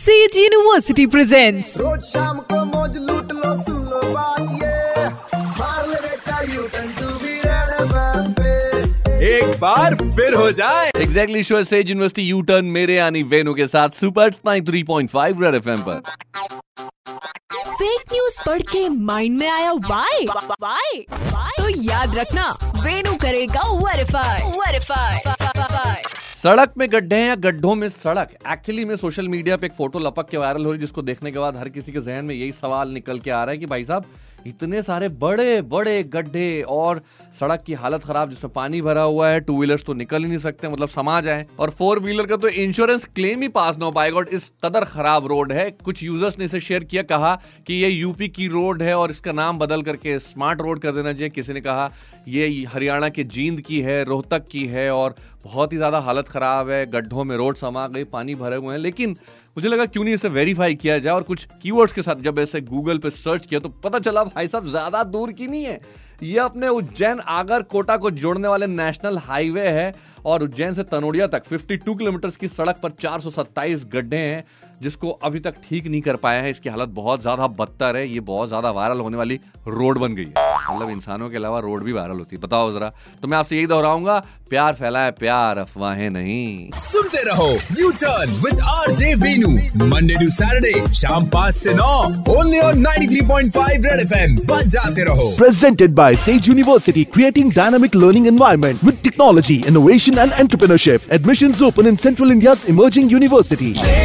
Says university presents रोज शाम को मौज लूट लो सुन लो बात ये मार ले बेटा U turn to be Red FM पे एक बार फिर हो जाए exactly show Sage University U turn मेरे यानी वेनु के साथ सुपर 93.5 रेड एफएम पर। फेक न्यूज पढ़ के माइंड में आया वाई वाई तो याद रखना वेनु करेगा वेरीफाई। सड़क में गड्ढे हैं या गड्ढों में सड़क, एक्चुअली में सोशल मीडिया पे एक फोटो लपक के वायरल हो रही है जिसको देखने के बाद हर किसी के जहन में यही सवाल निकल के आ रहा है कि भाई साहब इतने सारे बड़े बड़े गड्ढे और सड़क की हालत खराब जिसमें पानी भरा हुआ है, टू व्हीलर्स तो निकल ही नहीं सकते, मतलब समा जाए, और फोर व्हीलर का तो इंश्योरेंस क्लेम ही पास ना हो पाएगा। और इस कदर खराब रोड है, कुछ यूजर्स ने इसे शेयर किया, कहा कि ये यूपी की रोड है और इसका नाम बदल करके स्मार्ट रोड कर देना चाहिए। किसी ने कहा ये हरियाणा के जींद की है, रोहतक की है और बहुत ही ज़्यादा हालत ख़राब है, गड्ढों में रोड समा गई, पानी भरे हुए हैं। लेकिन मुझे लगा क्यों नहीं इसे वेरीफाई किया जाए, और कुछ कीवर्ड्स के साथ जब ऐसे गूगल पे सर्च किया तो पता चला भाई साहब ज़्यादा दूर की नहीं है, ये अपने उज्जैन आगर कोटा को जोड़ने वाले नेशनल हाईवे है और उज्जैन से तनोड़िया तक 52 किलोमीटर की सड़क पर 427 गड्ढे हैं जिसको अभी तक ठीक नहीं कर पाया है। इसकी हालत बहुत ज़्यादा बदतर है, ये बहुत ज़्यादा वायरल होने वाली रोड बन गई है, मतलब इंसानों के अलावा रोड भी वायरल होती है। बताओ जरा, तो मैं आपसे यही दोहराऊंगा, प्यार फैलाए प्यार, अफवाहें नहीं। सुनते रहो U turn with RJ Venu Monday to Saturday शाम 5 से 9 ओनली ऑन 93.5 रेड एफएम। बजाते रहो। Presented by Sage university, creating dynamic learning environment with technology, innovation and entrepreneurship. Admissions open in central India's emerging university.